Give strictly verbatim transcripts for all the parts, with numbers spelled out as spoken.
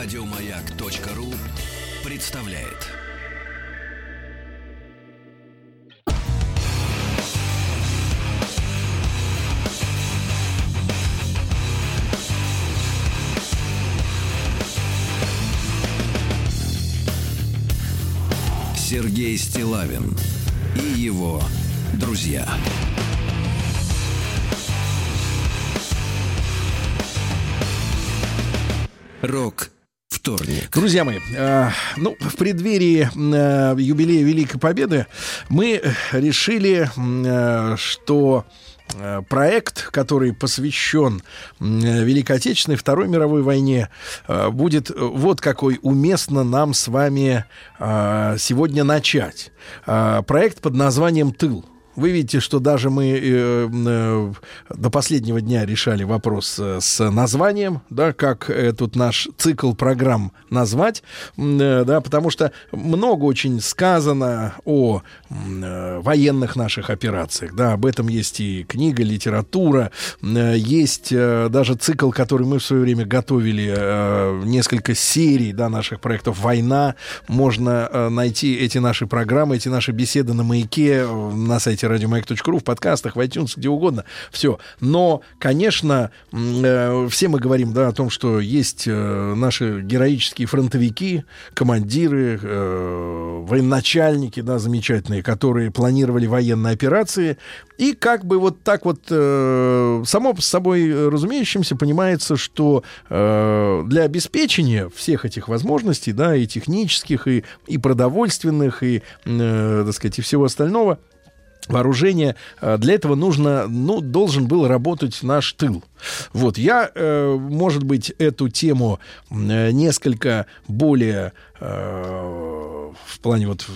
радиомаяк точка ру представляет. Сергей Стилавин и его друзья. Рок вторник. Друзья мои, э, ну, в преддверии э, юбилея Великой Победы мы решили, э, что проект, который посвящен Великой Отечественной, Второй мировой войне, будет вот какой уместно нам с вами сегодня начать. Проект под названием «Тыл». Вы видите, что даже мы э, э, до последнего дня решали вопрос с названием, да, как этот наш цикл программ назвать, э, да, потому что много очень сказано о э, военных наших операциях, да, об этом есть и книга, литература, э, есть э, даже цикл, который мы в свое время готовили, э, несколько серий, да, наших проектов «Война». Можно э, найти эти наши программы, эти наши беседы на «Маяке», на сайте радиомаяк точка ру, в подкастах, в iTunes, где угодно, все. Но, конечно, э, все мы говорим, да, о том, что есть э, наши героические фронтовики, командиры, э, военачальники, да, замечательные, которые планировали военные операции, и как бы вот так вот э, само с собой разумеющимся понимается, что э, для обеспечения всех этих возможностей, да, и технических, и, и продовольственных, и, э, так сказать, и всего остального, вооружение, для этого нужно, ну, должен был работать наш тыл. Вот, я, может быть, эту тему несколько более в плане вот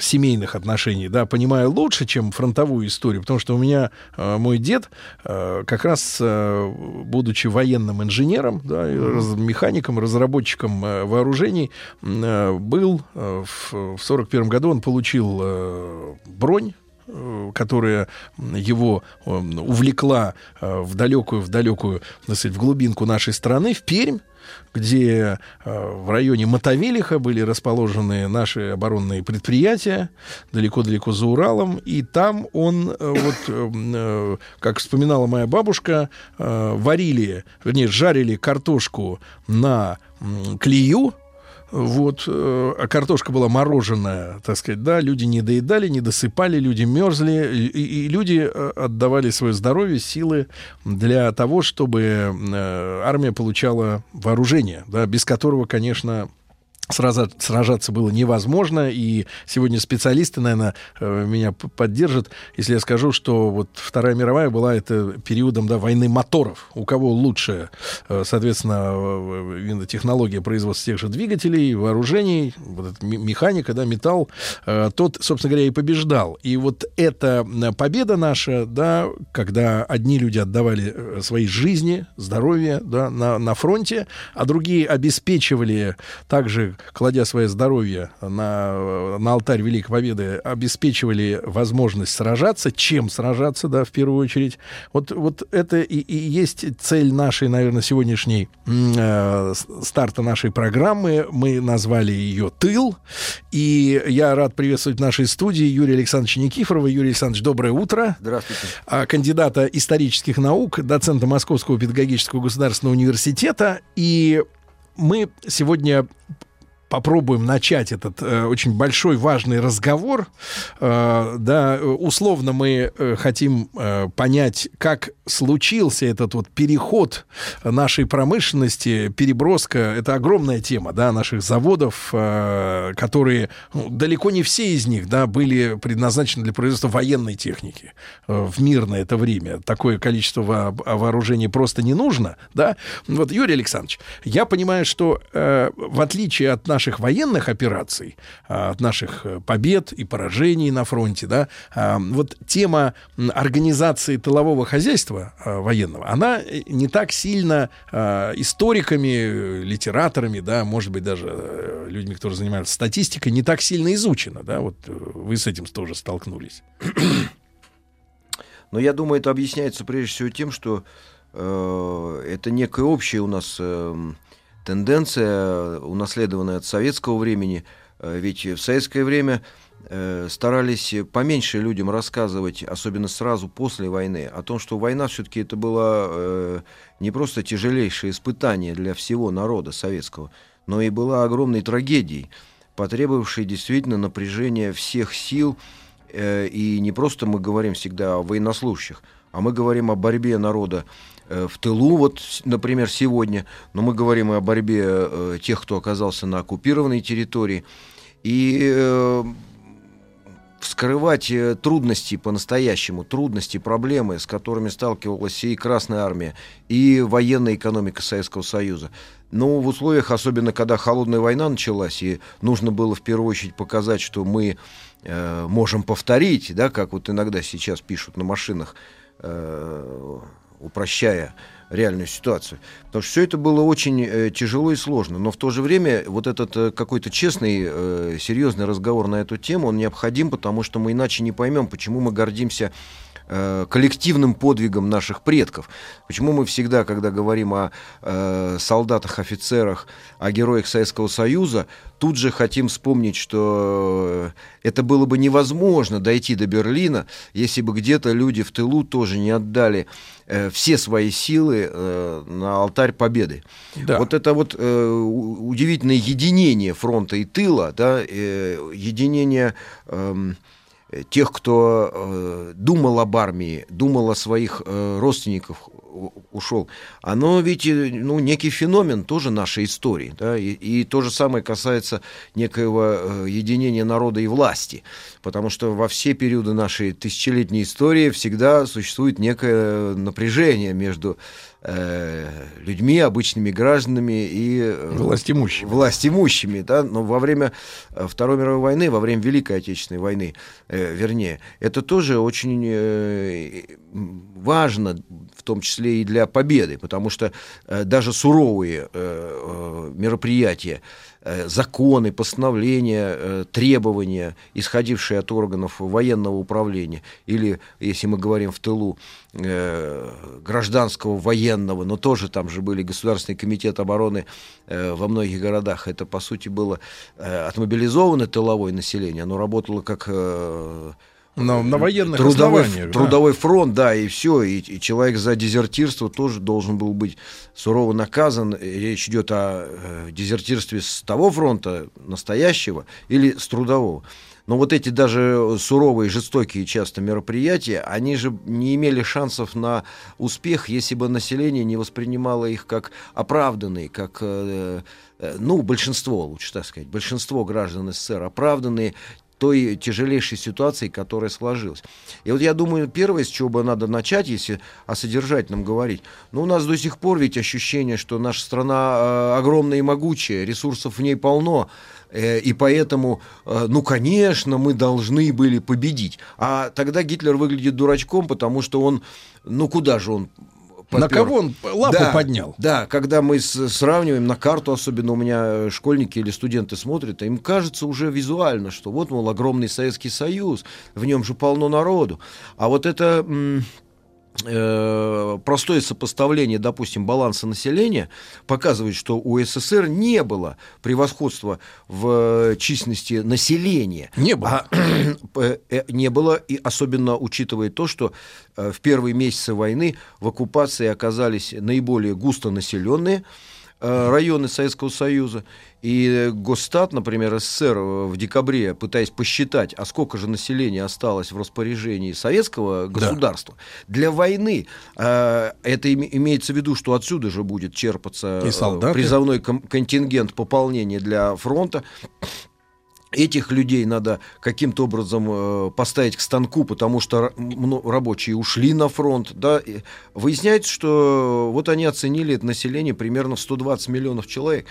семейных отношений, да, понимаю лучше, чем фронтовую историю, потому что у меня э, мой дед, э, как раз э, будучи военным инженером, да, раз, механиком, разработчиком э, вооружений, э, был э, в сорок первом году, он получил э, бронь, которая его увлекла в далекую, в далекую, в глубинку нашей страны, в Пермь, где в районе Мотовилиха были расположены наши оборонные предприятия, далеко-далеко за Уралом, и там он, вот, как вспоминала моя бабушка, варили, вернее, жарили картошку на клею. Вот, а картошка была мороженая, так сказать, да, люди не доедали, не досыпали, люди мерзли, и, и люди отдавали свое здоровье, силы для того, чтобы армия получала вооружение, да, без которого, конечно, сражаться было невозможно, и сегодня специалисты, наверное, меня поддержат, если я скажу, что вот Вторая мировая была это периодом, да, войны моторов. У кого лучше, соответственно, технология производства тех же двигателей, вооружений, вот эта механика, да, металл, тот, собственно говоря, и побеждал. И вот эта победа наша, да, когда одни люди отдавали свои жизни, здоровье, да, на, на фронте, а другие обеспечивали также, кладя свое здоровье на, на алтарь Великой Победы, обеспечивали возможность сражаться, чем сражаться, да, в первую очередь. Вот, вот это и, и есть цель нашей, наверное, сегодняшней э, старта нашей программы. Мы назвали ее «Тыл». И я рад приветствовать в нашей студии Юрия Александровича Никифорова. Юрий Александрович, доброе утро. Здравствуйте. Кандидата исторических наук, доцента Московского педагогического государственного университета. И мы сегодня попробуем начать этот э, очень большой, важный разговор. Э, да, условно мы э, хотим э, понять, как случился этот вот переход нашей промышленности, переброска. Это огромная тема, да, наших заводов, э, которые, ну, далеко не все из них, да, были предназначены для производства военной техники э, в мирное это время. Такое количество во- вооружений просто не нужно, да. Вот, Юрий Александрович, я понимаю, что э, в отличие от нашей наших военных операций, от наших побед и поражений на фронте, да, вот тема организации тылового хозяйства военного, она не так сильно историками, литераторами, да, может быть, даже людьми, которые занимаются статистикой, не так сильно изучена, да, вот вы с этим тоже столкнулись. Но я думаю, это объясняется прежде всего тем, что э, это некое общее у нас... Э, тенденция, унаследованная от советского времени. Ведь в советское время старались поменьше людям рассказывать, особенно сразу после войны, о том, что война все-таки это было не просто тяжелейшее испытание для всего народа советского, но и была огромной трагедией, потребовавшей действительно напряжения всех сил. И не просто мы говорим всегда о военнослужащих, а мы говорим о борьбе народа в тылу, вот, например, сегодня, но мы говорим и о борьбе тех, кто оказался на оккупированной территории. И вскрывать трудности по-настоящему, трудности, проблемы, с которыми сталкивалась и Красная Армия, и военная экономика Советского Союза. Но в условиях, особенно когда холодная война началась, и нужно было в первую очередь показать, что мы э, можем повторить, да, как вот иногда сейчас пишут на машинах, э, упрощая реальную ситуацию. Потому что все это было очень э, тяжело и сложно. Но в то же время вот этот э, какой-то честный, э, серьезный разговор на эту тему, он необходим, потому что мы иначе не поймем, почему мы гордимся коллективным подвигом наших предков. Почему мы всегда, когда говорим о э, солдатах, офицерах, о героях Советского Союза, тут же хотим вспомнить, что это было бы невозможно дойти до Берлина, если бы где-то люди в тылу тоже не отдали э, все свои силы э, на алтарь победы. Да. Вот это вот э, удивительное единение фронта и тыла, да, э, единение... Э, тех, кто э, думал об армии, думал о своих э, родственниках, ушел. Оно ведь, ну, некий феномен тоже нашей истории. Да? И, и то же самое касается некоего э, единения народа и власти. Потому что во все периоды нашей тысячелетней истории всегда существует некое напряжение между э, людьми, обычными гражданами и э, властимущими. властимущими да? Но во время Второй мировой войны, во время Великой Отечественной войны, э, вернее, это тоже очень э, важно, в том числе и для победы, потому что э, даже суровые э, мероприятия, э, законы, постановления, э, требования, исходившие от органов военного управления, или, если мы говорим в тылу, э, гражданского, военного, но тоже там же были Государственный комитет обороны э, во многих городах, это, по сути, было э, отмобилизовано тыловое население, оно работало как... Э, На, на военных трудовой, основаниях. Трудовой да. фронт, да, и все. И, и человек за дезертирство тоже должен был быть сурово наказан. Речь идет о э, дезертирстве с того фронта, настоящего, или с трудового. Но вот эти даже суровые, жестокие часто мероприятия, они же не имели шансов на успех, если бы население не воспринимало их как оправданные, как, э, э, ну, большинство, лучше так сказать, большинство граждан СССР оправданные, той тяжелейшей ситуации, которая сложилась. И вот я думаю, первое, с чего бы надо начать, если о содержательном говорить, ну, у нас до сих пор ведь ощущение, что наша страна э, огромная и могучая, ресурсов в ней полно, э, и поэтому, э, ну, конечно, мы должны были победить. А тогда Гитлер выглядит дурачком, потому что он, ну, куда же он... Попер. На кого он лапу да, поднял? Да, когда мы с, сравниваем на карту, особенно у меня школьники или студенты смотрят, им кажется уже визуально, что вот, мол, огромный Советский Союз, в нем же полно народу. А вот это э, простое сопоставление, допустим, баланса населения показывает, что у СССР не было превосходства в численности населения. Не было. А, не было, и особенно учитывая то, что в первые месяцы войны в оккупации оказались наиболее густонаселенные районы Советского Союза. И Госстат, например, СССР в декабре, пытаясь посчитать, а сколько же населения осталось в распоряжении советского государства, да. для войны, это имеется в виду, что отсюда же будет черпаться призывной контингент пополнения для фронта. Этих людей надо каким-то образом поставить к станку, потому что рабочие ушли на фронт. Да. Выясняется, что вот они оценили это население примерно в сто двадцать миллионов человек.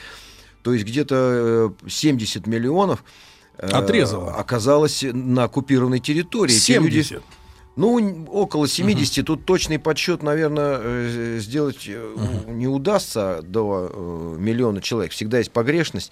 То есть где-то семьдесят миллионов отрезало. Оказалось на оккупированной территории. семьдесят Люди, ну, около семидесяти. Угу. Тут точный подсчет, наверное, сделать угу. не удастся до миллиона человек. Всегда есть погрешность.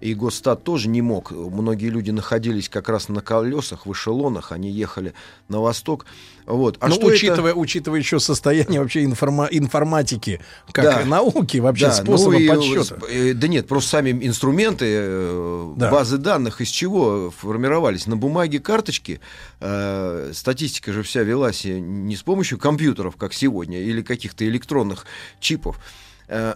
И Госстат тоже не мог. Многие люди находились как раз на колесах, в эшелонах. Они ехали на восток. Вот. А ну, что учитывая, это... учитывая еще состояние вообще информа... информатики, как да. науки, вообще да. способы ну, подсчета. И, да нет, просто сами инструменты, да. базы данных, из чего формировались? На бумаге карточки. Э, статистика же вся велась не с помощью компьютеров, как сегодня, или каких-то электронных чипов. Э,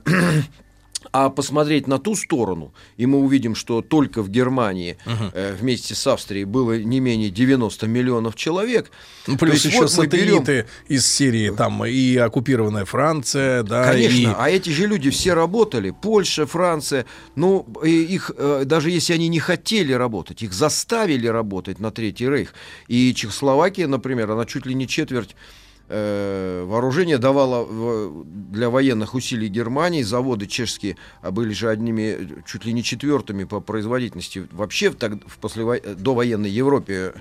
А посмотреть на ту сторону, и мы увидим, что только в Германии uh-huh. э, вместе с Австрией было не менее девяносто миллионов человек. Ну, плюс есть, еще вот сателлиты берем... из Сирии, там и оккупированная Франция. Да, конечно, и... а эти же люди все работали. Польша, Франция. Ну, их, даже если они не хотели работать, их заставили работать на Третий Рейх. И Чехословакия, например, она чуть ли не четверть... вооружение давало для военных усилий Германии. Заводы чешские были же одними, чуть ли не четвертыми по производительности вообще в, так, в послево... довоенной Европе.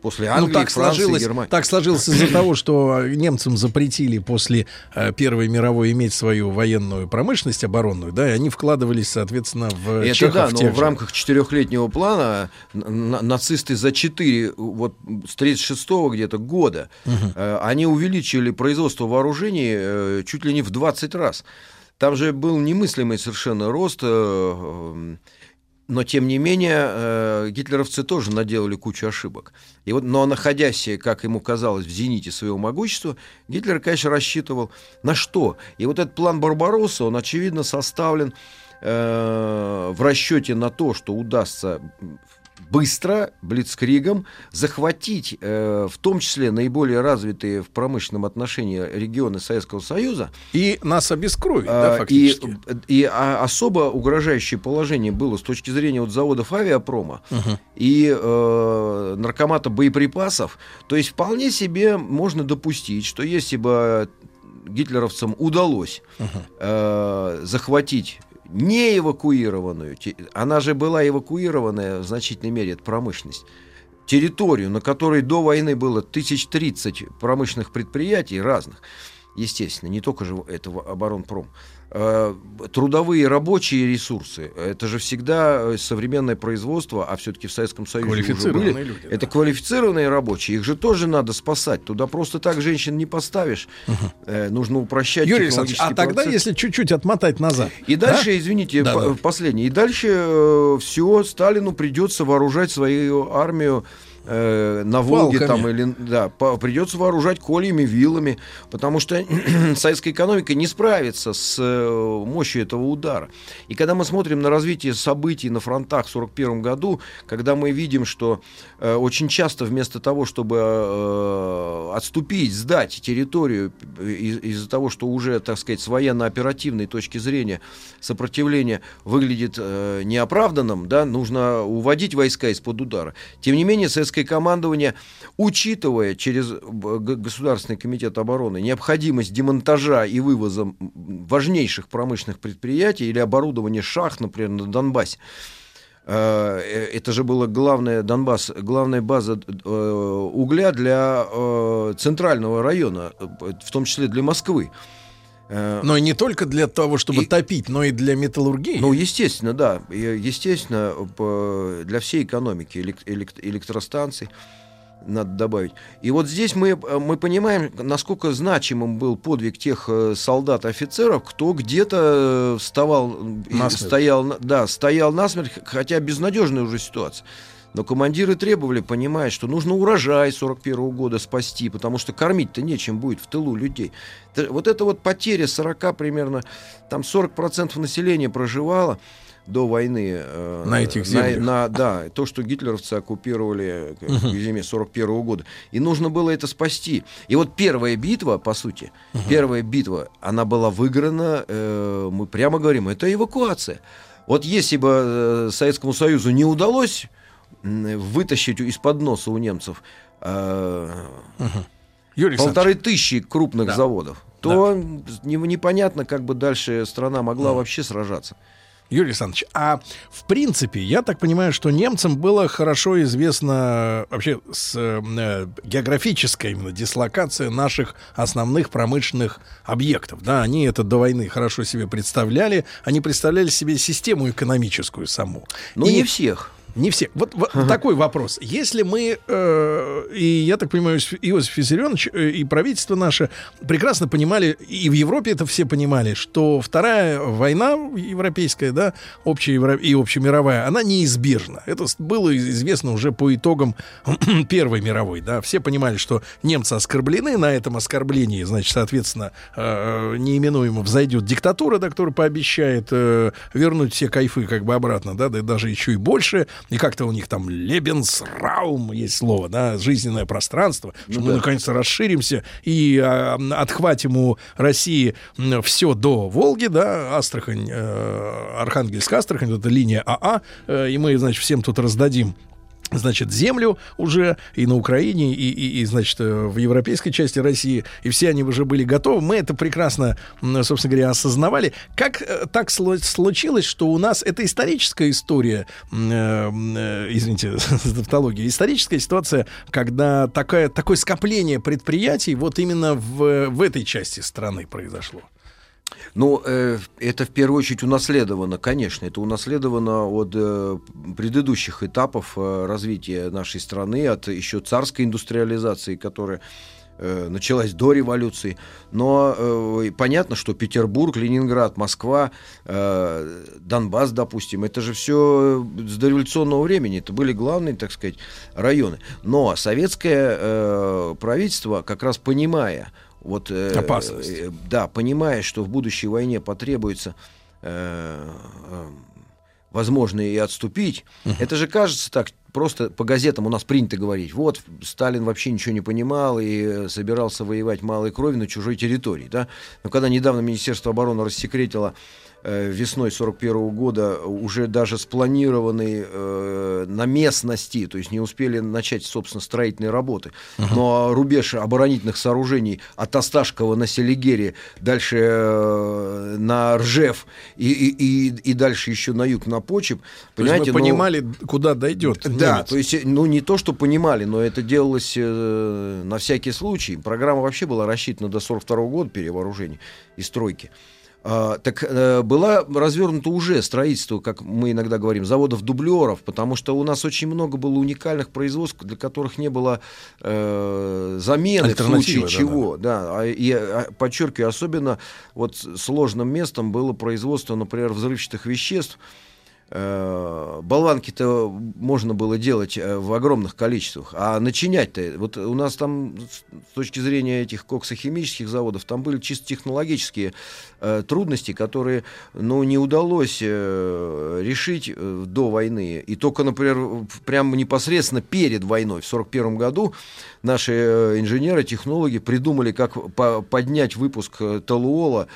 После Англии, ну, так Франции, сложилось, Германии. Так сложилось из-за того, что немцам запретили после э, Первой мировой иметь свою военную промышленность оборонную, да, и они вкладывались, соответственно, в это чехов. Это да, но в, в рамках четырехлетнего плана на- нацисты за четыре, вот с тридцать шестого где-то года, угу. э, они увеличили производство вооружений э, чуть ли не в двадцать раз. Там же был немыслимый совершенно рост... Э, э, Но, тем не менее, гитлеровцы тоже наделали кучу ошибок. И вот, но, находясь, как ему казалось, в зените своего могущества, Гитлер, конечно, рассчитывал на что. И вот этот план Барбаросса, он, очевидно, составлен э, в расчете на то, что удастся быстро, блицкригом, захватить, э, в том числе, наиболее развитые в промышленном отношении регионы Советского Союза. И нас обескровить, э, да, фактически. И, и особо угрожающее положение было с точки зрения вот заводов авиапрома угу. и э, наркомата боеприпасов. То есть вполне себе можно допустить, что если бы гитлеровцам удалось угу. э, захватить... не эвакуированную, она же была эвакуированная в значительной мере, это промышленность, территорию, на которой до войны было тысяча тридцать промышленных предприятий разных, естественно, не только же это оборонпром, трудовые, рабочие ресурсы, это же всегда современное производство, а все-таки в Советском Союзе уже были, люди, это да. квалифицированные рабочие, их же тоже надо спасать, туда просто так женщин не поставишь, угу. нужно упрощать. Юрий Александрович, а тогда процесс. Если чуть-чуть отмотать назад. И да? дальше, извините, да, по- да. последнее, и дальше все, Сталину придется вооружать свою армию на Волге там, или, да, по, придется вооружать кольями, вилами, потому что советская экономика не справится с мощью этого удара. И когда мы смотрим на развитие событий на фронтах в сорок первом году, когда мы видим, что э, очень часто вместо того, чтобы э, отступить, сдать территорию из- из-за того, что уже, так сказать, с военно-оперативной точки зрения сопротивление выглядит э, неоправданным, да, нужно уводить войска из-под удара. Тем не менее, советская командование, учитывая через Государственный комитет обороны необходимость демонтажа и вывоза важнейших промышленных предприятий или оборудования шахт, например, на Донбассе, это же была главная, Донбасс, главная база угля для центрального района, в том числе для Москвы. Но и не только для того, чтобы и... топить, но и для металлургии. Ну, естественно, да. Естественно, для всей экономики, электростанций надо добавить. И вот здесь мы, мы понимаем, насколько значимым был подвиг тех солдат и офицеров, кто где-то вставал, стоял, да, стоял насмерть, хотя безнадежная уже ситуация. Но командиры требовали, понимая, что нужно урожай сорок первого года спасти, потому что кормить-то нечем будет в тылу людей. Вот эта вот потеря сорок примерно, там сорок процентов населения проживало до войны. Э, на этих землях. На, на, да, то, что гитлеровцы оккупировали к зиме сорок первого года. И нужно было это спасти. И вот первая битва, по сути, угу. первая битва, она была выиграна, э, мы прямо говорим, это эвакуация. Вот если бы Советскому Союзу не удалось... вытащить из-под носа у немцев э, угу. полторы тысячи крупных да. заводов, то да. не, непонятно, как бы дальше страна могла да. вообще сражаться. Юрий Александрович, а в принципе, я так понимаю, что немцам было хорошо известно вообще с, э, географическая именно дислокация наших основных промышленных объектов. Да, они это до войны хорошо себе представляли, они представляли себе систему экономическую саму. Но и не всех. Не все. Вот, вот ага. такой вопрос. Если мы, э, и я так понимаю, Иосиф Виссарионович э, и правительство наше прекрасно понимали, и в Европе это все понимали, что Вторая война европейская, да, общая и общемировая, она неизбежна. Это было известно уже по итогам Первой мировой. Да. Все понимали, что немцы оскорблены, на этом оскорблении, значит, соответственно, э, неименуемо взойдет диктатура, да, которая пообещает э, вернуть все кайфы как бы обратно, да, да, даже еще и больше. И как-то у них там Lebensraum, есть слово, да, жизненное пространство, ну, что да. мы наконец-то расширимся и а, отхватим у России все до Волги, да, Астрахань, э, Архангельск, Астрахань, это линия АА, э, и мы, значит, всем тут раздадим, значит, землю уже и на Украине, и, и, и, значит, в европейской части России, и все они уже были готовы. Мы это прекрасно, собственно говоря, осознавали. Как так случилось, что у нас это историческая история, э, э, извините за тавтологию, историческая ситуация, когда такая, такое скопление предприятий вот именно в, в этой части страны произошло? Ну, э, это в первую очередь унаследовано, конечно, это унаследовано от э, предыдущих этапов э, развития нашей страны, от еще царской индустриализации, которая э, началась до революции. Но э, понятно, что Петербург, Ленинград, Москва, э, Донбасс, допустим, это же все с дореволюционного времени, это были главные, так сказать, районы. Но советское э, правительство, как раз понимая, Вот, э, э, да, понимая, что в будущей войне потребуется, э, э, возможно, и отступить. Uh-huh. Это же кажется так, просто по газетам у нас принято говорить. Вот, Сталин вообще ничего не понимал и собирался воевать малой кровью на чужой территории. Да? Но когда недавно Министерство обороны рассекретило э, весной сорок первого года уже даже спланированные э, на местности, то есть не успели начать, собственно, строительные работы. Uh-huh. Но рубеж оборонительных сооружений от Осташкова на Селигере, дальше э, на Ржев и, и, и, и дальше еще на юг, на Почеп. Понимаете, мы понимали, но... куда дойдет. Да, то есть, ну, не то, что понимали, но это делалось э, на всякий случай. Программа вообще была рассчитана до сорок второго года перевооружения и стройки. А, так э, было развернуто уже строительство, как мы иногда говорим, заводов-дублеров, потому что у нас очень много было уникальных производств, для которых не было э, замены в случае да, чего. Да. Да. И, подчеркиваю, особенно вот сложным местом было производство, например, взрывчатых веществ. Болванки-то можно было делать в огромных количествах, а начинять-то, вот у нас там с точки зрения этих коксохимических заводов, там были чисто технологические э, трудности, которые, ну, не удалось э, решить э, до войны, и только, например, прямо непосредственно перед войной, в сорок первом году, наши э, инженеры, технологи придумали, как по- поднять выпуск толуола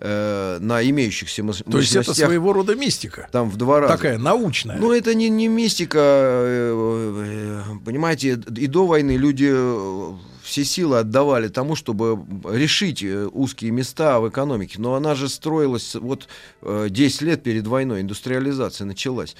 на имеющихся мощностях. То есть это своего рода мистика. Там в два раза. Такая научная. Ну, это не, не мистика. Понимаете, и до войны люди все силы отдавали тому, чтобы решить узкие места в экономике. Но она же строилась вот десять лет перед войной. Индустриализация началась.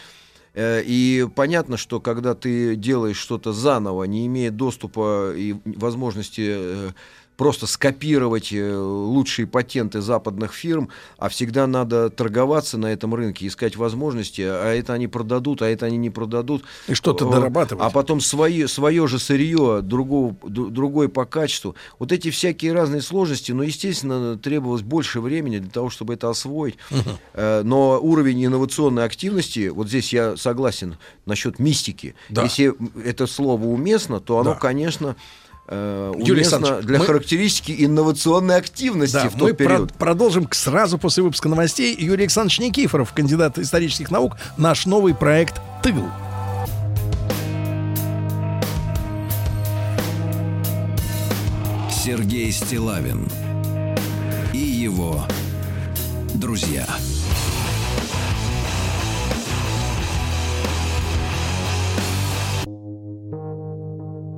И понятно, что когда ты делаешь что-то заново, не имея доступа и возможности просто скопировать лучшие патенты западных фирм, а всегда надо торговаться на этом рынке, искать возможности, а это они продадут, а это они не продадут. И что-то дорабатывать. А потом свое, свое же сырье, другого, другое по качеству. Вот эти всякие разные сложности, но, естественно, требовалось больше времени для того, чтобы это освоить. Угу. Но уровень инновационной активности, вот здесь я согласен насчет мистики. Да. Если это слово уместно, то оно, да. конечно... уместно для мы... характеристики инновационной активности, да, в тот мы период. Про- продолжим сразу после выпуска новостей. Юрий Александрович Никифоров, кандидат исторических наук, наш новый проект «Тыл». Сергей Стилавин и его друзья.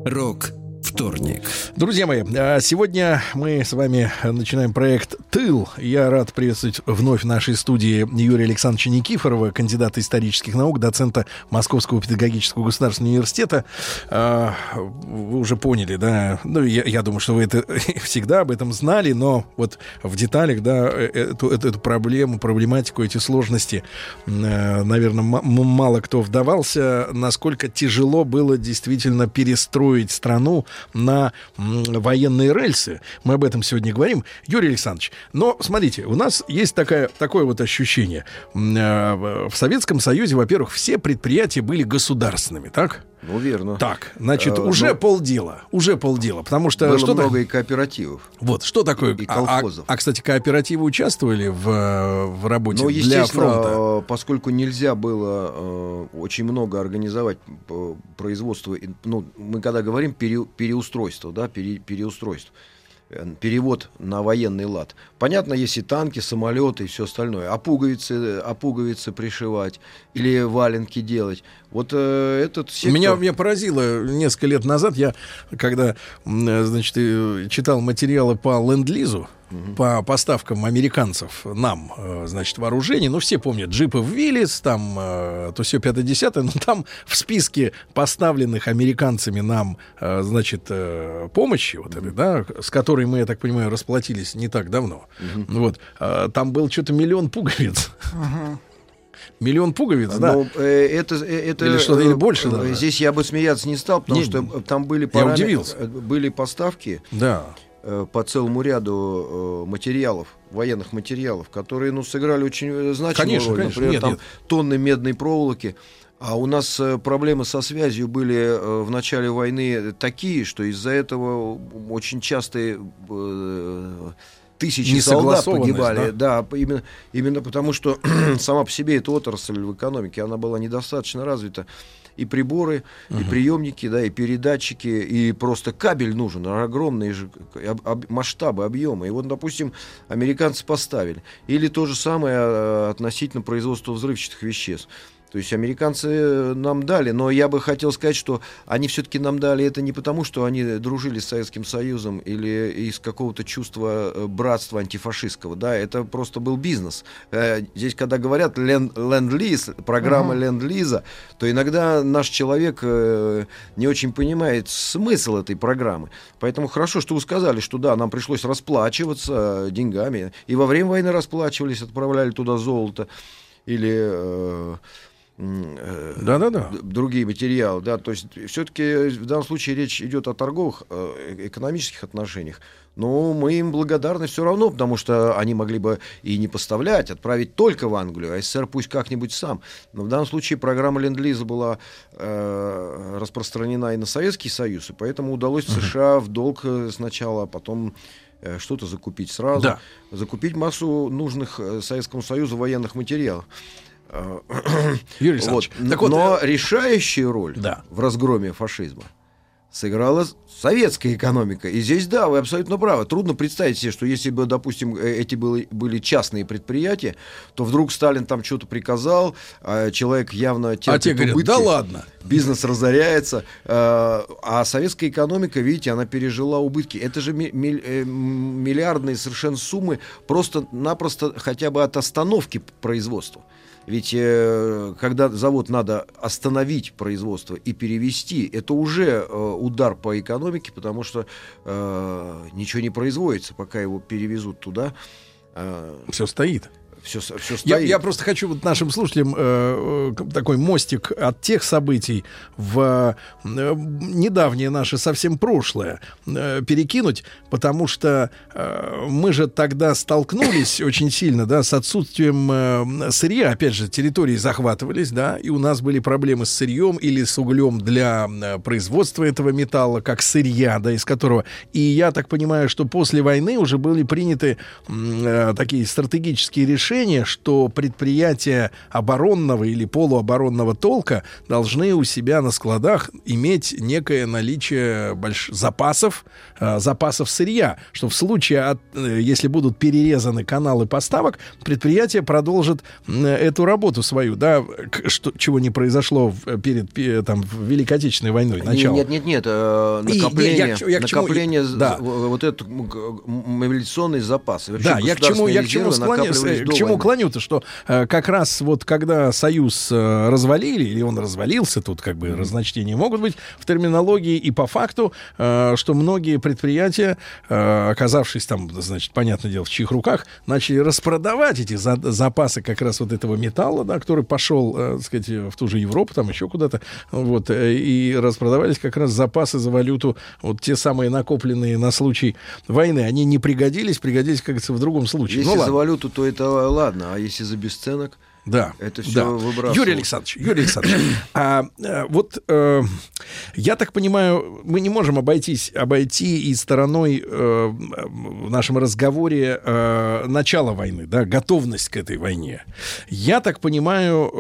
Рок-вторник. Друзья мои, сегодня мы с вами начинаем проект «Тыл». Я рад приветствовать вновь в нашей студии Юрия Александровича Никифорова, кандидата исторических наук, доцента Московского педагогического государственного университета. Вы уже поняли, да? Ну, я, я думаю, что вы это всегда об этом знали, но вот в деталях, да, эту, эту проблему, проблематику, эти сложности, наверное, мало кто вдавался, насколько тяжело было действительно перестроить страну на военные рельсы. Мы об этом сегодня говорим. Юрий Александрович, но смотрите, у нас есть такая, такое вот ощущение. В Советском Союзе, во-первых, все предприятия были государственными, так? Ну, верно. Так, значит, а, уже но... полдела. Уже полдела, потому что... Было что много так... и кооперативов. Вот, что такое... И колхозов. А, а, а, кстати, кооперативы участвовали в, в работе ну, для фронта? Ну, поскольку нельзя было э, очень много организовать производство... Ну, мы когда говорим пере, переустройство, да, пере, переустройство, перевод на военный лад. Понятно, есть и танки, самолеты и все остальное. А пуговицы, а пуговицы пришивать или валенки делать. Вот э, этот сектор... Меня, меня поразило несколько лет назад, я когда, значит, читал материалы по ленд-лизу, угу. по поставкам американцев нам, значит, вооружений. Ну, все помнят джипы Виллис, там то все пятое-десятое, но там в списке поставленных американцами нам, значит, помощи, вот этой, да, с которой мы, я так понимаю, расплатились не так давно. Угу. Вот, там был что-то миллион пуговиц. Угу. Миллион пуговиц, но, да? Это, это, или что-то, или больше, да? Здесь я бы смеяться не стал, потому не, что там были, парами, были поставки, да, по целому ряду материалов, военных материалов, которые, ну, сыграли очень значимую конечно, роль. Конечно. Например, нет, там нет. тонны медной проволоки. А у нас проблемы со связью были в начале войны такие, что из-за этого очень часто... Тысячи солдат погибали, да, да именно, именно потому, что сама по себе эта отрасль в экономике, она была недостаточно развита. И приборы, угу. и приемники, да, и передатчики, и просто кабель нужен, огромные же об, об, масштабы, объемы. И вот, допустим, американцы поставили. Или то же самое относительно производства взрывчатых веществ. То есть американцы нам дали, но я бы хотел сказать, что они все-таки нам дали это не потому, что они дружили с Советским Союзом или из какого-то чувства братства антифашистского, да, это просто был бизнес. Здесь, когда говорят ленд-лиз, программа uh-huh. ленд-лиза, то иногда наш человек не очень понимает смысл этой программы. Поэтому хорошо, что вы сказали, что да, нам пришлось расплачиваться деньгами, и во время войны расплачивались, отправляли туда золото или... Да, да, да. Другие материалы, да, то есть все-таки в данном случае речь идет о торговых, экономических отношениях. Но мы им благодарны все равно, потому что они могли бы и не поставлять, отправить только в Англию, а СССР пусть как-нибудь сам. Но в данном случае программа ленд-лиза была э, распространена и на Советский Союз, и поэтому удалось uh-huh. США в долг сначала, а потом э, что-то закупить сразу, да. закупить массу нужных Советскому Союзу военных материалов. Юрий Александрович, вот. Так вот, но решающую роль да. в разгроме фашизма сыграла советская экономика. И здесь, да, вы абсолютно правы. Трудно представить себе, что если бы, допустим, эти были, были частные предприятия, то вдруг Сталин там что-то приказал, человек явно терпит убытки. А те говорят, убытки, да ладно. Бизнес разоряется. А советская экономика, видите, она пережила убытки. Это же миллиардные совершенно суммы просто-напросто хотя бы от остановки производства. Ведь э, когда завод надо остановить производство и перевести, это уже э, удар по экономике, потому что э, ничего не производится, пока его перевезут туда. Э, Все стоит. Все, все я, я просто хочу вот нашим слушателям э, такой мостик от тех событий в э, недавнее наше совсем прошлое э, перекинуть, потому что э, мы же тогда столкнулись очень сильно, да, с отсутствием э, сырья, опять же, территории захватывались, да, и у нас были проблемы с сырьем или с углем для э, производства этого металла, как сырья, да, из которого, и я так понимаю, что после войны уже были приняты э, такие стратегические решения, решение, что предприятия оборонного или полуоборонного толка должны у себя на складах иметь некое наличие больш... запасов, э, запасов сырья, что в случае, от, э, если будут перерезаны каналы поставок, предприятие продолжит э, эту работу свою, да, к, что, чего не произошло в, перед пе, там, в Великой Отечественной войной. Начало. Нет, нет, нет, э, накопление, и, я, я, я накопление чему, да. вот этот мобилизационный запас. Вообще, да, я к чему, я к чему, склоня, к чему клоню-то, что э, как раз вот когда Союз э, развалили, или он развалился, тут как бы mm-hmm. разночтения могут быть в терминологии и по факту, э, что многие предприятия, э, оказавшись там, значит, понятное дело, в чьих руках, начали распродавать эти за- запасы как раз вот этого металла, да, который пошел, э, так сказать, в ту же Европу, там еще куда-то, вот, э, и распродавались как раз запасы за валюту, вот те самые накопленные на случай войны. Они не пригодились, пригодились, как говорится, в другом случае. Если ну, за валюту, то это ладно, а если за бесценок, да, это все да. выбрасывают. Юрий Александрович, Юрий Александрович, а, а, вот э, я так понимаю, мы не можем обойтись, обойти и стороной э, в нашем разговоре э, начала войны, да, готовность к этой войне. Я так понимаю,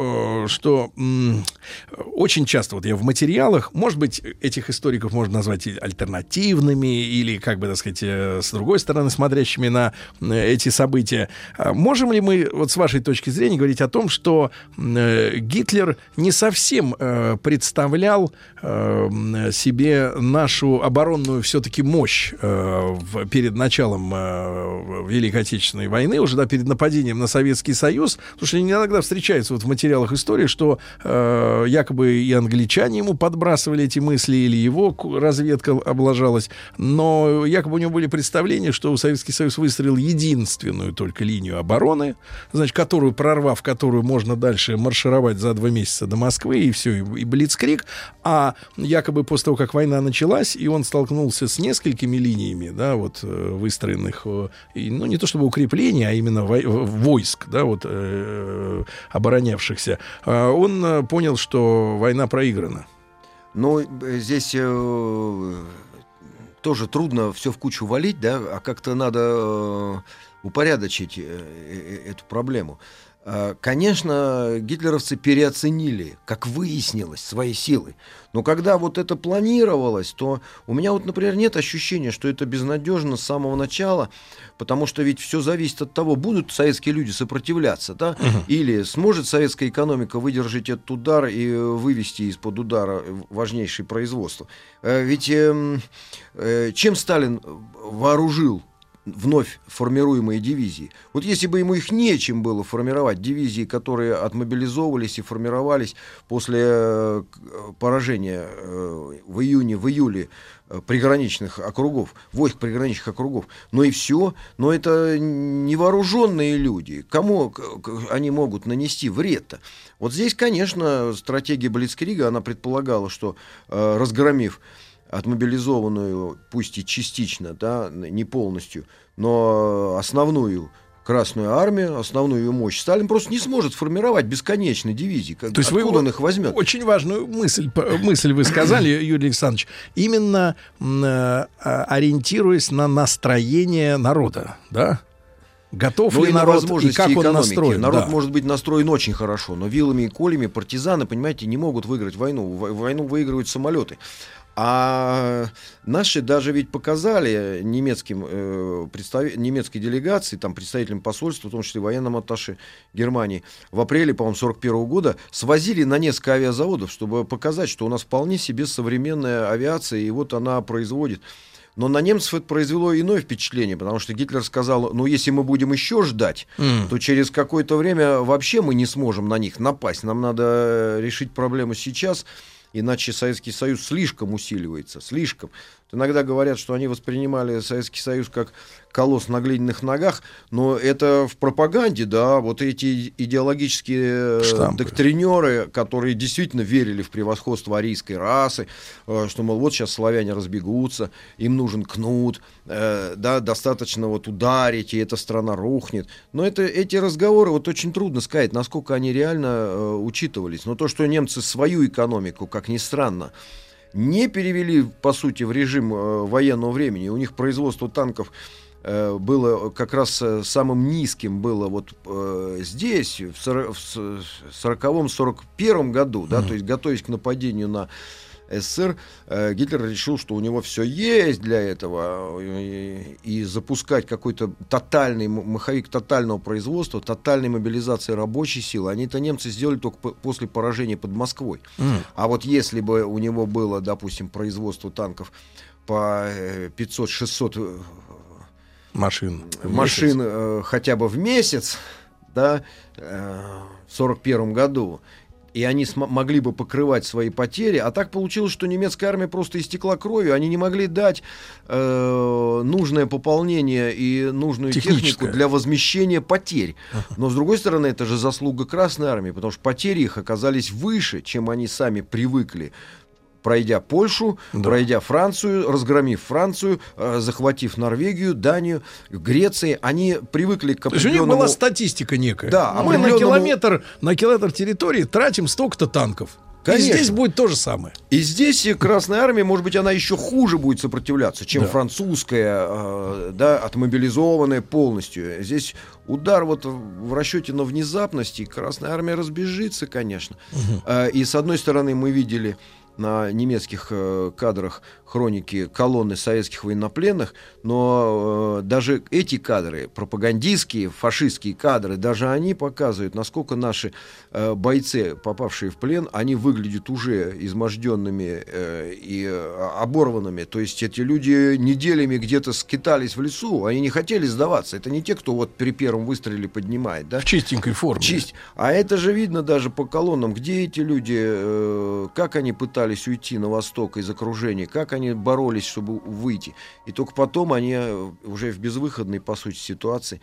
э, что э, очень часто, вот я в материалах, может быть, этих историков можно назвать альтернативными или, как бы, так сказать, э, с другой стороны, смотрящими на э, эти события. А можем ли мы, вот с вашей точки зрения, говорить о том, о том, что э, Гитлер не совсем э, представлял э, себе нашу оборонную все-таки мощь э, в, перед началом э, Великой Отечественной войны, уже да, перед нападением на Советский Союз. Потому что иногда встречается вот в материалах истории, что э, якобы и англичане ему подбрасывали эти мысли, или его разведка облажалась. Но якобы у него были представления, что Советский Союз выстроил единственную только линию обороны, значит, которую, прорвав которую, которую можно дальше маршировать за два месяца до Москвы, и все, и, и блицкриг. А якобы после того, как война началась, и он столкнулся с несколькими линиями, да, вот, выстроенных, и, ну, не то чтобы укреплений, а именно войск, да, вот, э, оборонявшихся, он понял, что война проиграна. Ну, здесь... Э, тоже трудно все в кучу валить, да, а как-то надо э, упорядочить э, э, эту проблему. Конечно, гитлеровцы переоценили, как выяснилось, свои силы. Но когда вот это планировалось, то у меня вот, например, нет ощущения, что это безнадежно с самого начала, потому что ведь все зависит от того, будут советские люди сопротивляться, да, угу. или сможет советская экономика выдержать этот удар и вывести из-под удара важнейшие производства. Ведь чем Сталин вооружил вновь формируемые дивизии? Вот если бы ему их нечем было формировать, дивизии, которые отмобилизовывались и формировались после поражения в июне, в июле приграничных округов, войск приграничных округов, но и все, но это невооруженные люди, кому они могут нанести вред-то? Вот здесь, конечно, стратегия блицкрига, она предполагала, что разгромив отмобилизованную, пусть и частично, да, не полностью, но основную Красную армию, основную ее мощь, Сталин просто не сможет формировать бесконечные дивизии. Как, то есть откуда вы, он их возьмет? Очень важную мысль, мысль вы сказали, Юрий Александрович. Именно э, ориентируясь на настроение народа, да? Готов ну, ли народ, и как экономики. Он настроен? Народ да. может быть настроен очень хорошо, но вилами и колями партизаны, понимаете, не могут выиграть войну. Войну выигрывают самолеты. А наши даже ведь показали немецким, э, представ... немецкой делегации, там, представителям посольства, в том числе военным атташе Германии, в апреле, по-моему, сорок первого года свозили на несколько авиазаводов, чтобы показать, что у нас вполне себе современная авиация, и вот она производит. Но на немцев это произвело иное впечатление, потому что Гитлер сказал, ну, если мы будем еще ждать, mm. то через какое-то время вообще мы не сможем на них напасть, нам надо решить проблему сейчас. Иначе Советский Союз слишком усиливается, слишком. Иногда говорят, что они воспринимали Советский Союз как колосс на глиняных ногах, но это в пропаганде, да, вот эти идеологические штампы. Доктринеры, которые действительно верили в превосходство арийской расы, что, мол, вот сейчас славяне разбегутся, им нужен кнут, да, достаточно вот ударить, и эта страна рухнет. Но это, эти разговоры, вот очень трудно сказать, насколько они реально учитывались. Но то, что немцы свою экономику, как ни странно, не перевели, по сути, в режим э, военного времени. У них производство танков было как раз самым низким было вот э, здесь, в сороковом сорок первом году, да, mm-hmm. то есть готовясь к нападению на СССР, э, Гитлер решил, что у него все есть для этого, и, и запускать какой-то тотальный маховик тотального производства, тотальной мобилизации рабочей силы. Они это немцы сделали только по- после поражения под Москвой. Mm-hmm. А вот если бы у него было, допустим, производство танков по пятьсот-шестьсот машин, машин э, хотя бы в месяц, да, э, в сорок первом году, и они см- могли бы покрывать свои потери, а так получилось, что немецкая армия просто истекла кровью, они не могли дать э, нужное пополнение и нужную технику для возмещения потерь. Но, с другой стороны, это же заслуга Красной армии, потому что потери их оказались выше, чем они сами привыкли, пройдя Польшу, да. пройдя Францию, разгромив Францию, э, захватив Норвегию, Данию, Греции, они привыкли к определенному... То есть у них была статистика некая. Да, а мы определенному... на километр, на километр территории тратим столько-то танков. Конечно. И здесь будет то же самое. И здесь Красная армия, может быть, она еще хуже будет сопротивляться, чем да. французская, э, да, отмобилизованная полностью. Здесь удар вот в расчете на внезапность, и Красная армия разбежится, конечно. Угу. Э, и с одной стороны мы видели на немецких э, кадрах хроники колонны советских военнопленных, но э, даже эти кадры, пропагандистские, фашистские кадры, даже они показывают, насколько наши э, бойцы, попавшие в плен, они выглядят уже изможденными э, и оборванными. То есть эти люди неделями где-то скитались в лесу, они не хотели сдаваться. Это не те, кто вот при первом выстреле поднимает. Да? В чистенькой форме. Чисть. А это же видно даже по колоннам, где эти люди, э, как они пытаются уйти на восток из окружения, как они боролись, чтобы выйти. И только потом они уже в безвыходной, по сути, ситуации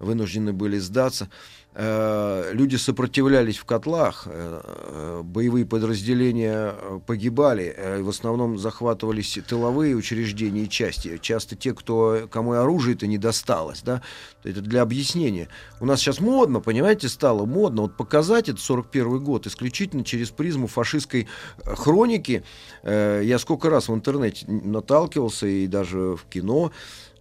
вынуждены были сдаться. Э-э- люди сопротивлялись в котлах, э-э- боевые подразделения погибали, э- в основном захватывались тыловые учреждения и части, часто те, кто, кому и оружие-то не досталось, да? Это для объяснения. У нас сейчас модно, понимаете, стало модно вот показать этот сорок первый год исключительно через призму фашистской хроники. Э-э- я сколько раз в интернете наталкивался и даже в кино.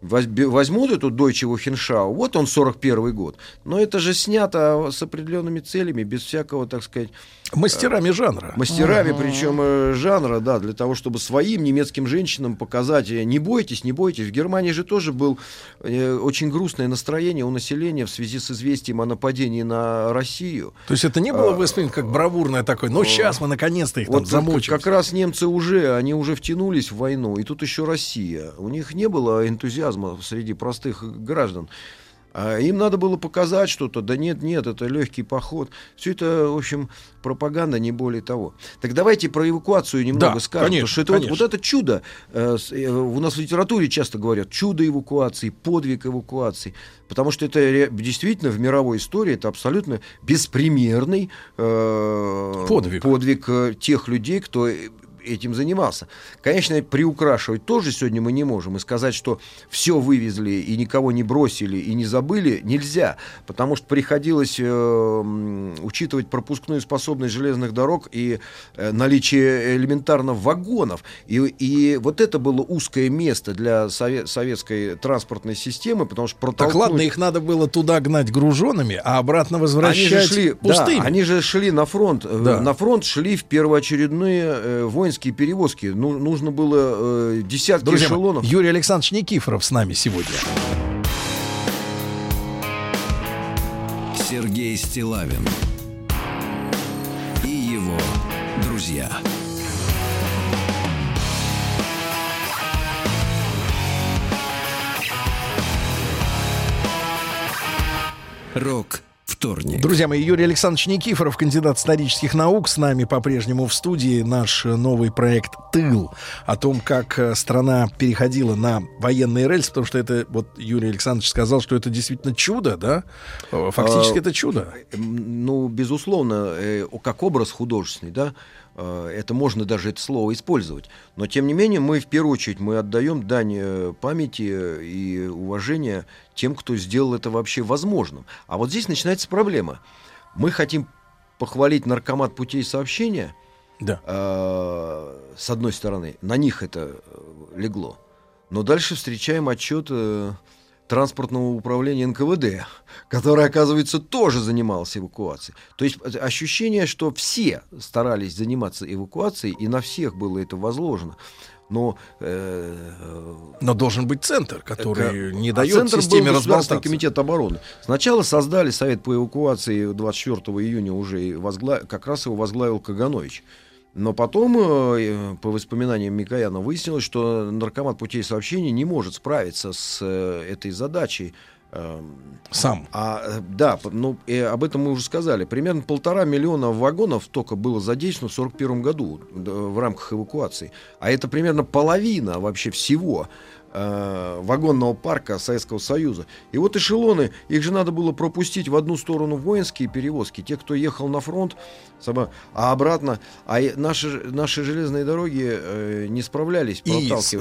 Возьмут эту Deutsche Wochenschau, вот он сорок первый год, но это же снято с определенными целями, без всякого, так сказать... Мастерами жанра. Мастерами, uh-huh. причем жанра, да, для того, чтобы своим немецким женщинам показать, не бойтесь, не бойтесь. В Германии же тоже было э, очень грустное настроение у населения в связи с известием о нападении на Россию. То есть это не было воспринято как бравурное такое, но сейчас мы наконец-то их вот там замучим. Как раз немцы уже, они уже втянулись в войну, и тут еще Россия. У них не было энтузиазма среди простых граждан. Им надо было показать что-то. Да нет, нет, это легкий поход. Все это, в общем, пропаганда, не более того. Так давайте про эвакуацию немного да, скажем. Конечно, что это вот, вот это чудо. Э, у нас в литературе часто говорят чудо эвакуации, подвиг эвакуации. Потому что это действительно в мировой истории это абсолютно беспримерный э, подвиг. подвиг э, тех людей, кто... этим занимался. Конечно, приукрашивать тоже сегодня мы не можем. И сказать, что все вывезли, и никого не бросили, и не забыли, нельзя. Потому что приходилось э, учитывать пропускную способность железных дорог и э, наличие элементарно вагонов. И, и вот это было узкое место для сове- советской транспортной системы, потому что протолкнуть... Так ладно, их надо было туда гнать груженными, а обратно возвращать они же шли, пустыми. Да, они же шли на фронт. Да. На фронт шли в первоочередные э, войны. Перевозки. Ну, нужно было э, десятки Друзья, эшелонов. Юрий Александрович Никифоров с нами сегодня. Сергей Стилавин и его друзья. Рок. Вторник. Друзья мои, Юрий Александрович Никифоров, кандидат исторических наук, с нами по-прежнему в студии. Наш новый проект «Тыл», о том, как страна переходила на военные рельсы, потому что это, вот Юрий Александрович сказал, что это действительно чудо, да? Фактически а, это чудо. Ну, безусловно, как образ художественный, да? Это можно даже это слово использовать. Но, тем не менее, мы в первую очередь мы отдаем дань памяти и уважения тем, кто сделал это вообще возможным. А вот здесь начинается проблема. Мы хотим похвалить наркомат путей сообщения, да. э, с одной стороны, на них это легло. Но дальше встречаем отчет э, транспортного управления эн ка вэ дэ, который, оказывается, тоже занимался эвакуацией. То есть ощущение, что все старались заниматься эвакуацией, и на всех было это возложено. Но, э, Но должен быть центр, который это, не дает а системе разболтаться. Государственный комитет обороны. Сначала создали совет по эвакуации, двадцать четвёртого июня уже возглав... как раз его возглавил Каганович. Но потом, по воспоминаниям Микояна, выяснилось, что наркомат путей сообщения не может справиться с этой задачей. Сам. А, да, ну, и об этом мы уже сказали. Примерно полтора миллиона вагонов только было задействовано в сорок первом году в рамках эвакуации. А это примерно половина вообще всего э, вагонного парка Советского Союза. И вот эшелоны, их же надо было пропустить в одну сторону воинские перевозки, те, кто ехал на фронт, а обратно. А наши, наши железные дороги э, не справлялись. И,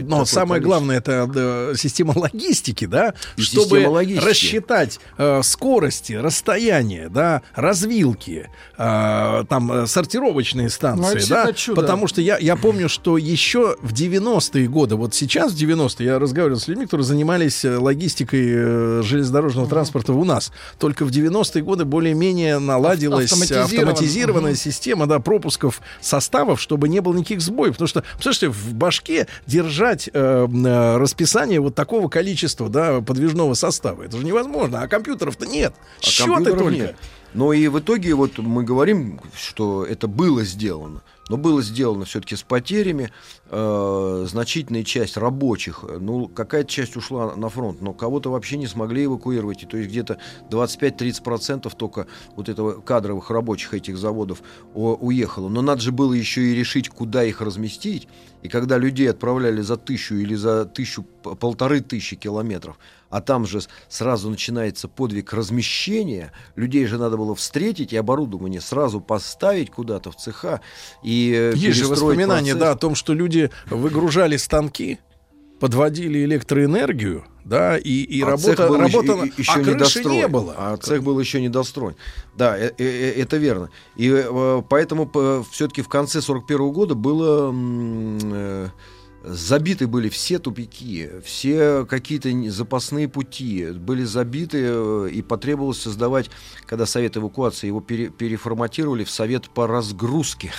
но самое количество. главное, это да, система логистики, да? И чтобы система логистики. Рассчитать э, скорости, расстояние, да, развилки, э, там э, сортировочные станции, ну, да, потому что я, я помню, что еще в девяностые годы, вот сейчас в девяностые, я разговаривал с людьми, которые занимались логистикой э, железнодорожного mm-hmm. транспорта у нас, только в девяностые годы более-менее наладилась автоматизирован. автоматизированная mm-hmm. система, да, пропусков составов, чтобы не было никаких сбоев, потому что, слушайте, в башке держать э, э, расписание вот такого количества, да, подвижного состава. Это же невозможно, а компьютеров-то нет. А счеты только. Нет. Но и в итоге вот мы говорим, что это было сделано. Но было сделано все-таки с потерями. Э, значительная часть рабочих, ну, какая-то часть ушла на фронт, но кого-то вообще не смогли эвакуировать. И, то есть где-то двадцать пять-тридцать процентов только вот этого кадровых рабочих этих заводов о, уехало. Но надо же было еще и решить, куда их разместить. И когда людей отправляли за тысячу или за тысячу, полторы тысячи километров, а там же сразу начинается подвиг размещения, людей же надо было встретить и оборудование сразу поставить куда-то в цеха. И есть же воспоминания, да, о том, что люди выгружали станки, подводили электроэнергию, да, и, и а работа, был работа и, еще а крыши не было. А цех был еще недостроен. Да, э, э, это верно. И э, поэтому по, все-таки в конце сорок первого года было... Э, забиты были все тупики, все какие-то запасные пути были забиты, и потребовалось создавать, когда совет эвакуации, его пере- переформатировали в совет по разгрузке.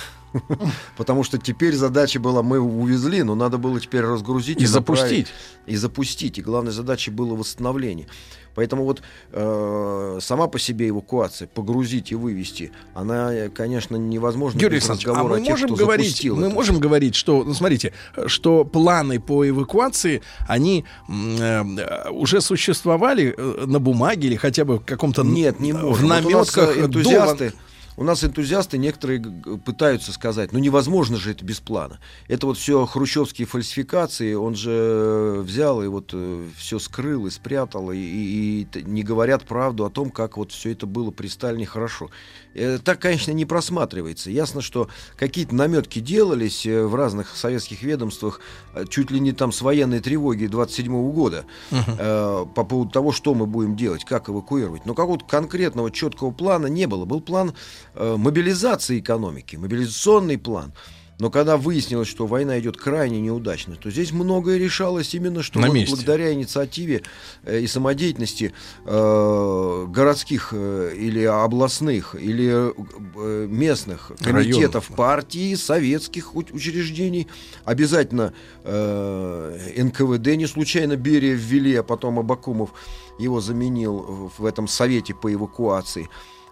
Потому что теперь задача была, мы увезли, но надо было теперь разгрузить и запустить. И запустить. И главной задачей было восстановление. Поэтому вот э, сама по себе эвакуация, погрузить и вывести, она, конечно, невозможна. Юрий Александрович, а мы, о тех, можем, говорить, мы можем говорить, что, ну, смотрите, что планы по эвакуации, они э, уже существовали на бумаге или хотя бы в каком-то... Нет, не в наметках вот энтузиасты. До... У нас энтузиасты некоторые пытаются сказать, ну невозможно же это без плана. Это вот все хрущевские фальсификации, он же взял и вот все скрыл и спрятал, и, и, и не говорят правду о том, как вот все это было при Сталине хорошо. Так, конечно, не просматривается. Ясно, что какие-то наметки делались в разных советских ведомствах, чуть ли не там с военной тревоги двадцать седьмого года, uh-huh. по поводу того, что мы будем делать, как эвакуировать. Но какого-то конкретного четкого плана не было. Был план мобилизации экономики, мобилизационный план. Но когда выяснилось, что война идет крайне неудачно, то здесь многое решалось именно, что вот благодаря инициативе и самодеятельности э, городских э, или областных, или э, местных комитетов, районов, партии, советских учреждений, обязательно э, эн ка вэ дэ, не случайно Берия ввели, а потом Абакумов его заменил в этом совете по эвакуации.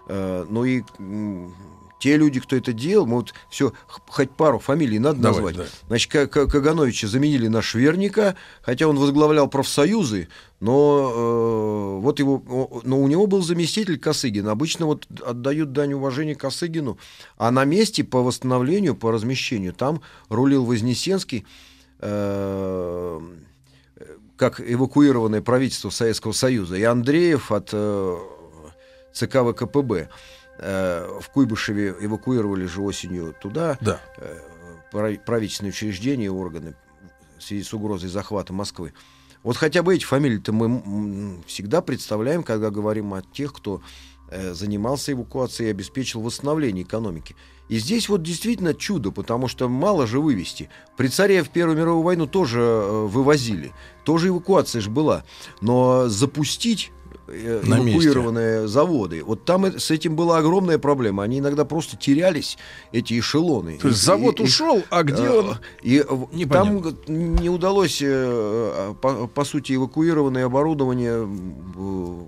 Э, ну и... Те люди, кто это делал, мы вот все, хоть пару фамилий надо Давай, назвать. Да. Значит, Кагановича заменили на Шверника, хотя он возглавлял профсоюзы, но, э, вот его, но у него был заместитель Косыгин. Обычно вот отдают дань уважения Косыгину, а на месте по восстановлению, по размещению, там рулил Вознесенский, э, как эвакуированное правительство Советского Союза, и Андреев от э, цэ ка вэ ка пэ бэ. В Куйбышеве эвакуировали же осенью туда, да, правительственные учреждения и органы в связи с угрозой захвата Москвы. Вот хотя бы эти фамилии-то мы всегда представляем, когда говорим о тех, кто занимался эвакуацией и обеспечил восстановление экономики. И здесь вот действительно чудо, потому что мало же вывести. При царе в Первую мировую войну тоже вывозили, тоже эвакуация же была. Но запустить эвакуированные заводы, вот там с этим была огромная проблема. Они иногда просто терялись, эти эшелоны. То есть и, завод и, ушел, и, а где он? И не там понятно. Не удалось, по, по сути, эвакуированное оборудование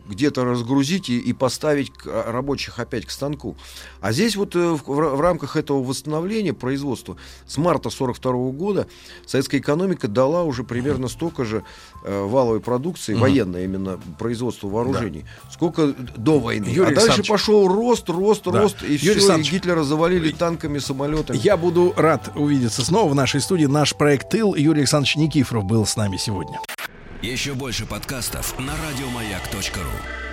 где-то разгрузить и, и поставить рабочих опять к станку. А здесь вот в, в рамках этого восстановления производства с марта сорок второго года советская экономика дала уже примерно столько же валовой продукции, угу. военной именно, производству вооружения. Да. Сколько до войны. Юрий а дальше пошел рост, рост, да. рост. И Юрий все, и Гитлера завалили танками, самолетами. Я буду рад увидеться снова в нашей студии. Наш проект «Тыл». Юрий Александрович Никифоров был с нами сегодня. Еще больше подкастов на радиомаяк точка ру.